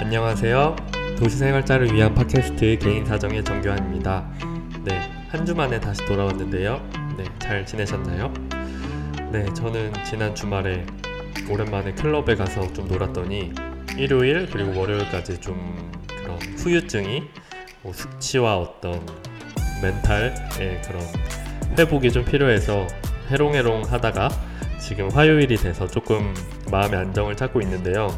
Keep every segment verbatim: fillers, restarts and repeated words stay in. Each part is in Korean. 안녕하세요. 도시생활자를 위한 팟캐스트 개인사정의 정교환입니다. 네, 한 주 만에 다시 돌아왔는데요. 네, 잘 지내셨나요? 네, 저는 지난 주말에 오랜만에 클럽에 가서 좀 놀았더니 일요일 그리고 월요일까지 좀 그런 후유증이 뭐 숙취와 어떤 멘탈의 그런 회복이 좀 필요해서 해롱해롱 하다가 지금 화요일이 돼서 조금 마음의 안정을 찾고 있는데요.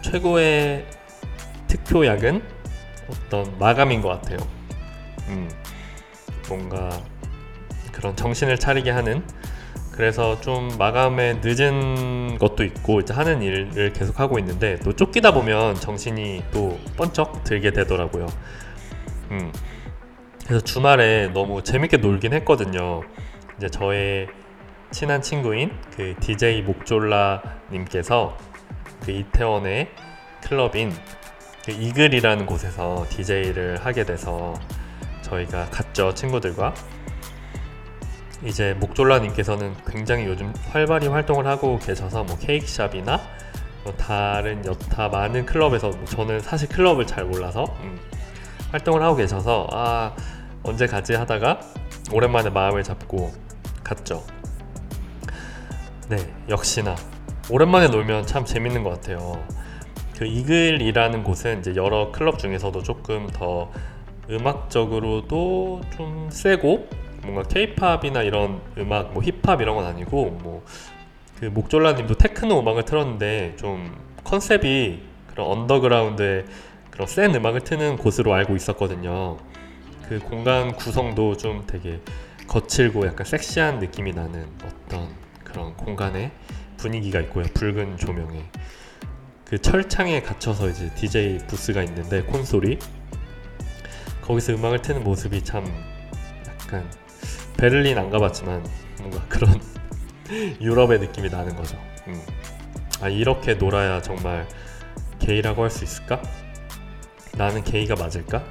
최고의 특효약은 어떤 마감인 것 같아요. 음, 뭔가 그런 정신을 차리게 하는, 그래서 좀 마감에 늦은 것도 있고 이제 하는 일을 계속 하고 있는데 또 쫓기다 보면 정신이 또 번쩍 들게 되더라고요. 음, 그래서 주말에 너무 재밌게 놀긴 했거든요. 이제 저의 친한 친구인 그 디제이 목졸라 님께서 그 이태원의 클럽인 그 이글이라는 곳에서 디제이를 하게 돼서 저희가 갔죠, 친구들과. 이제 목졸라 님께서는 굉장히 요즘 활발히 활동을 하고 계셔서 뭐 케이크샵이나 뭐 다른 여타 많은 클럽에서, 뭐 저는 사실 클럽을 잘 몰라서 음, 활동을 하고 계셔서 아 언제 가지 하다가 오랜만에 마음을 잡고 갔죠. 네, 역시나 오랜만에 놀면 참 재밌는 것 같아요. 그 이글이라는 곳은 이제 여러 클럽 중에서도 조금 더 음악적으로도 좀 세고, 뭔가 케이팝이나 이런 음악, 뭐 힙합 이런 건 아니고, 뭐 그 목졸라님도 테크노 음악을 틀었는데 좀 컨셉이 그런 언더그라운드의 그런 센 음악을 트는 곳으로 알고 있었거든요. 그 공간 구성도 좀 되게 거칠고 약간 섹시한 느낌이 나는 어떤 그런 공간에 분위기가 있고요. 붉은 조명에 그 철창에 갇혀서 이제 디제이 부스가 있는데, 콘솔이 거기서 음악을 트는 모습이 참 약간 베를린 안 가봤지만 뭔가 그런 유럽의 느낌이 나는 거죠. 음. 아, 이렇게 놀아야 정말 게이라고 할 수 있을까? 나는 게이가 맞을까?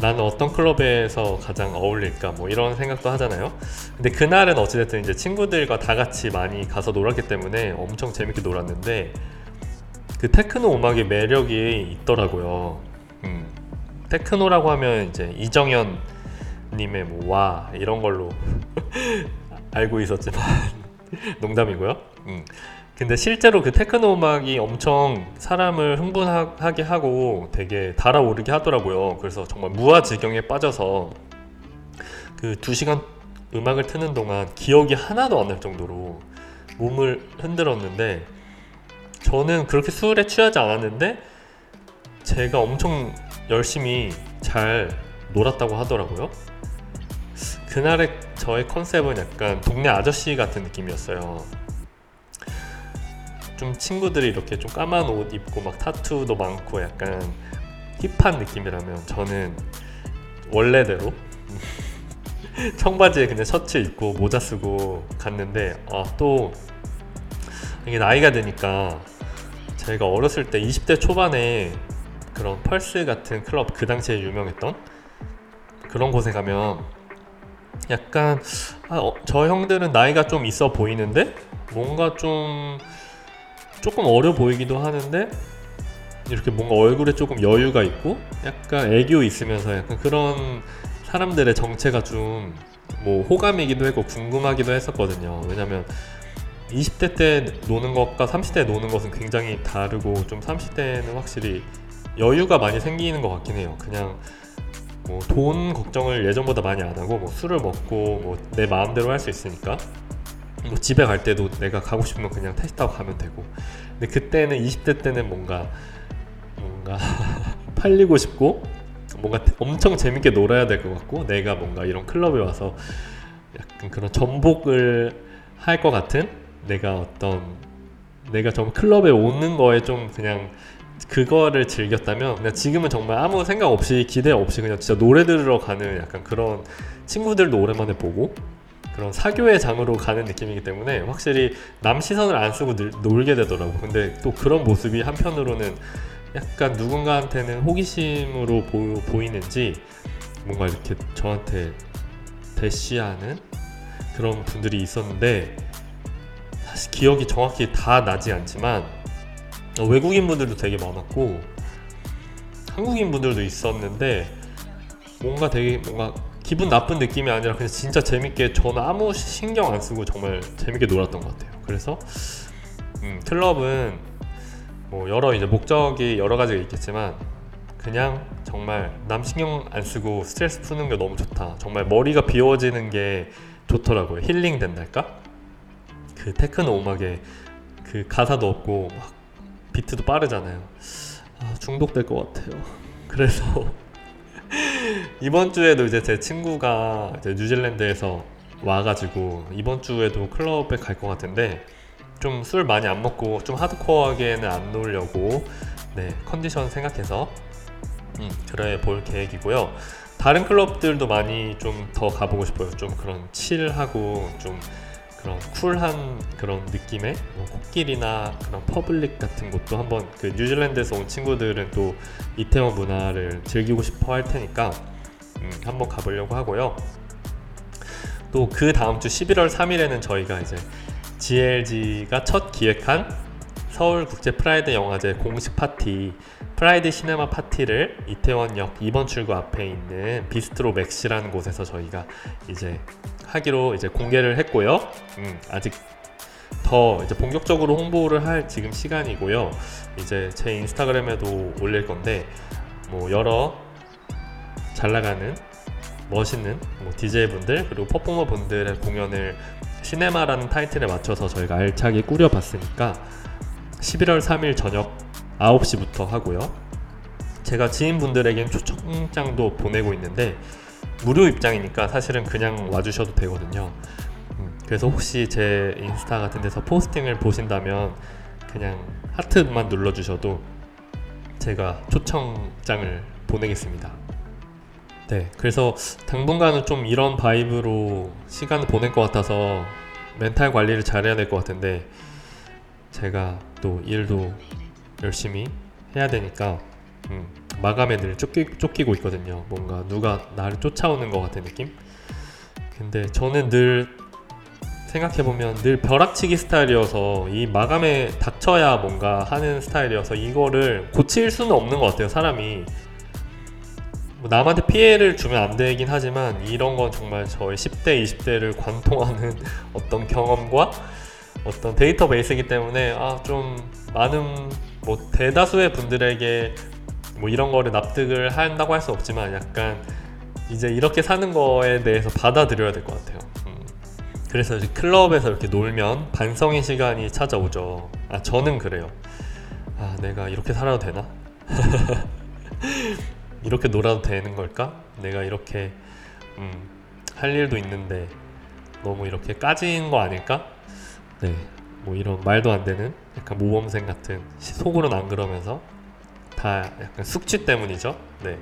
나는 어떤 클럽에서 가장 어울릴까? 뭐 이런 생각도 하잖아요. 근데 그날은 어찌됐든 이제 친구들과 다 같이 많이 가서 놀았기 때문에 엄청 재밌게 놀았는데 그 테크노 음악의 매력이 있더라고요. 음. 테크노라고 하면 이제 이정현 님의 뭐 와 이런 걸로 알고 있었지만 농담이고요. 음. 근데 실제로 그 테크노 음악이 엄청 사람을 흥분하게 하고 되게 달아오르게 하더라고요. 그래서 정말 무아지경에 빠져서 그 두 시간 음악을 트는 동안 기억이 하나도 안 날 정도로 몸을 흔들었는데, 저는 그렇게 술에 취하지 않았는데 제가 엄청 열심히 잘 놀았다고 하더라고요. 그날의 저의 컨셉은 약간 동네 아저씨 같은 느낌이었어요. 좀 친구들이 이렇게 좀 까만 옷 입고 막 타투도 많고 약간 힙한 느낌이라면, 저는 원래대로 청바지에 그냥 셔츠 입고 모자 쓰고 갔는데, 아, 또 이게 나이가 드니까 제가 어렸을 때 이십 대 초반에 그런 펄스 같은 클럽, 그 당시에 유명했던 그런 곳에 가면 약간 아, 어, 저 형들은 나이가 좀 있어 보이는데 뭔가 좀 조금 어려 보이기도 하는데 이렇게 뭔가 얼굴에 조금 여유가 있고 약간 애교 있으면서 약간 그런 사람들의 정체가 좀 뭐 호감이기도 했고 궁금하기도 했었거든요. 왜냐면 이십 대 때 노는 것과 삼십 대 노는 것은 굉장히 다르고, 좀 삼십 대는 확실히 여유가 많이 생기는 것 같긴 해요. 그냥 뭐 돈 걱정을 예전보다 많이 안 하고 뭐 술을 먹고 뭐 내 마음대로 할 수 있으니까 뭐 집에 갈 때도 내가 가고 싶으면 그냥 택시 타고 가면 되고. 근데 그때는 이십 대 때는 뭔가 뭔가 팔리고 싶고 뭔가 엄청 재밌게 놀아야 될 것 같고, 내가 뭔가 이런 클럽에 와서 약간 그런 전복을 할 것 같은, 내가 어떤 내가 좀 클럽에 오는 거에 좀 그냥 그거를 즐겼다면, 그냥 지금은 정말 아무 생각 없이 기대 없이 그냥 진짜 노래 들으러 가는 약간 그런 친구들도 오랜만에 보고 그런 사교의 장으로 가는 느낌이기 때문에 확실히 남 시선을 안 쓰고 늘, 놀게 되더라고. 근데 또 그런 모습이 한편으로는 약간 누군가한테는 호기심으로 보, 보이는지 뭔가 이렇게 저한테 대시하는 그런 분들이 있었는데, 사실 기억이 정확히 다 나지 않지만 외국인 분들도 되게 많았고 한국인 분들도 있었는데 뭔가 되게 뭔가 기분 나쁜 느낌이 아니라 그냥 진짜 재밌게 전 아무 신경 안 쓰고 정말 재밌게 놀았던 것 같아요. 그래서 음, 클럽은 뭐 여러 이제 목적이 여러 가지가 있겠지만 그냥 정말 남 신경 안 쓰고 스트레스 푸는 게 너무 좋다. 정말 머리가 비워지는 게 좋더라고요. 힐링 된달까? 그 테크노 음악에 그 가사도 없고 막 비트도 빠르잖아요. 아, 중독될 것 같아요. 그래서 이번 주에도 이제 제 친구가 이제 뉴질랜드에서 와가지고 이번 주에도 클럽에 갈 것 같은데 좀 술 많이 안 먹고 좀 하드코어하게는 안 놀려고 네 컨디션 생각해서 음, 그래 볼 계획이고요. 다른 클럽들도 많이 좀 더 가보고 싶어요. 좀 그런 칠하고 좀 그런 쿨한 그런 느낌의 뭐 코끼리나 그런 퍼블릭 같은 곳도 한번 그 뉴질랜드에서 온 친구들은 또 이태원 문화를 즐기고 싶어 할 테니까 음, 한번 가보려고 하고요. 또 그 다음 주 십일월 삼일에는 저희가 이제 지엘지가 첫 기획한 서울국제프라이드 영화제 공식 파티 프라이드 시네마 파티를 이태원역 이번 출구 앞에 있는 비스트로 맥시라는 곳에서 저희가 이제 하기로 이제 공개를 했고요. 음, 아직 더 이제 본격적으로 홍보를 할 지금 시간이고요. 이제 제 인스타그램에도 올릴 건데 뭐 여러 잘 나가는 멋있는 뭐 디제이분들 그리고 퍼포머분들의 공연을 시네마라는 타이틀에 맞춰서 저희가 알차게 꾸려봤으니까 십일월 삼일 저녁 아홉 시부터 하고요. 제가 지인분들에겐 초청장도 보내고 있는데 무료 입장이니까 사실은 그냥 와주셔도 되거든요. 그래서 혹시 제 인스타 같은 데서 포스팅을 보신다면 그냥 하트만 눌러주셔도 제가 초청장을 보내겠습니다. 네, 그래서 당분간은 좀 이런 바이브로 시간을 보낼 것 같아서 멘탈 관리를 잘해야 될 것 같은데 제가 또 일도 열심히 해야 되니까 음, 마감에 늘 쫓기, 쫓기고 있거든요. 뭔가 누가 나를 쫓아오는 것 같은 느낌? 근데 저는 늘 생각해보면 늘 벼락치기 스타일이어서 이 마감에 닥쳐야 뭔가 하는 스타일이어서 이거를 고칠 수는 없는 것 같아요. 사람이 뭐 남한테 피해를 주면 안 되긴 하지만 이런 건 정말 저의 십대 이십대를 관통하는 어떤 경험과 어떤 데이터베이스이기 때문에 아, 좀 많은 뭐 대다수의 분들에게 뭐 이런 거를 납득을 한다고 할 수 없지만 약간 이제 이렇게 사는 거에 대해서 받아들여야 될 것 같아요. 음. 그래서 이제 클럽에서 이렇게 놀면 반성의 시간이 찾아오죠. 아 저는 그래요. 아 내가 이렇게 살아도 되나? 이렇게 놀아도 되는 걸까? 내가 이렇게 음, 할 일도 있는데 너무 이렇게 까진 거 아닐까? 네, 뭐 이런 말도 안 되는 약간 모범생 같은 속으로는 안 그러면서 다 약간 숙취 때문이죠. 네,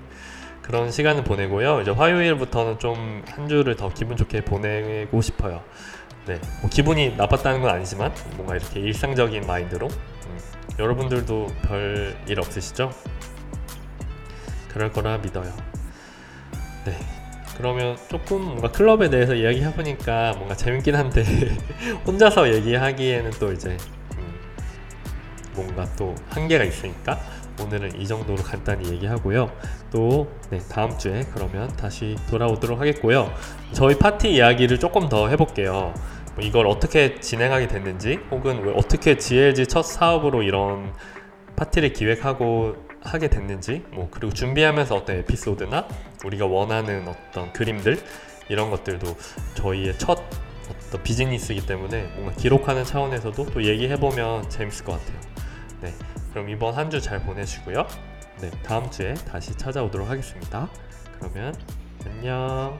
그런 시간을 보내고요. 이제 화요일부터는 좀 한 주를 더 기분 좋게 보내고 싶어요. 네, 뭐 기분이 나빴다는 건 아니지만 뭔가 이렇게 일상적인 마인드로 음, 여러분들도 별 일 없으시죠? 그럴 거라 믿어요. 네. 그러면 조금 뭔가 클럽에 대해서 이야기해보니까 뭔가 재밌긴 한데 혼자서 얘기하기에는 또 이제 음 뭔가 또 한계가 있으니까 오늘은 이 정도로 간단히 얘기하고요. 또 네, 다음 주에 그러면 다시 돌아오도록 하겠고요. 저희 파티 이야기를 조금 더 해볼게요. 뭐 이걸 어떻게 진행하게 됐는지 혹은 왜 어떻게 지엘지 첫 사업으로 이런 파티를 기획하고 하게 됐는지 뭐 그리고 준비하면서 어떤 에피소드나 우리가 원하는 어떤 그림들 이런 것들도 저희의 첫 어떤 비즈니스이기 때문에 뭔가 기록하는 차원에서도 또 얘기해보면 재밌을 것 같아요. 네, 그럼 이번 한 주 잘 보내시고요. 네, 다음 주에 다시 찾아오도록 하겠습니다. 그러면 안녕.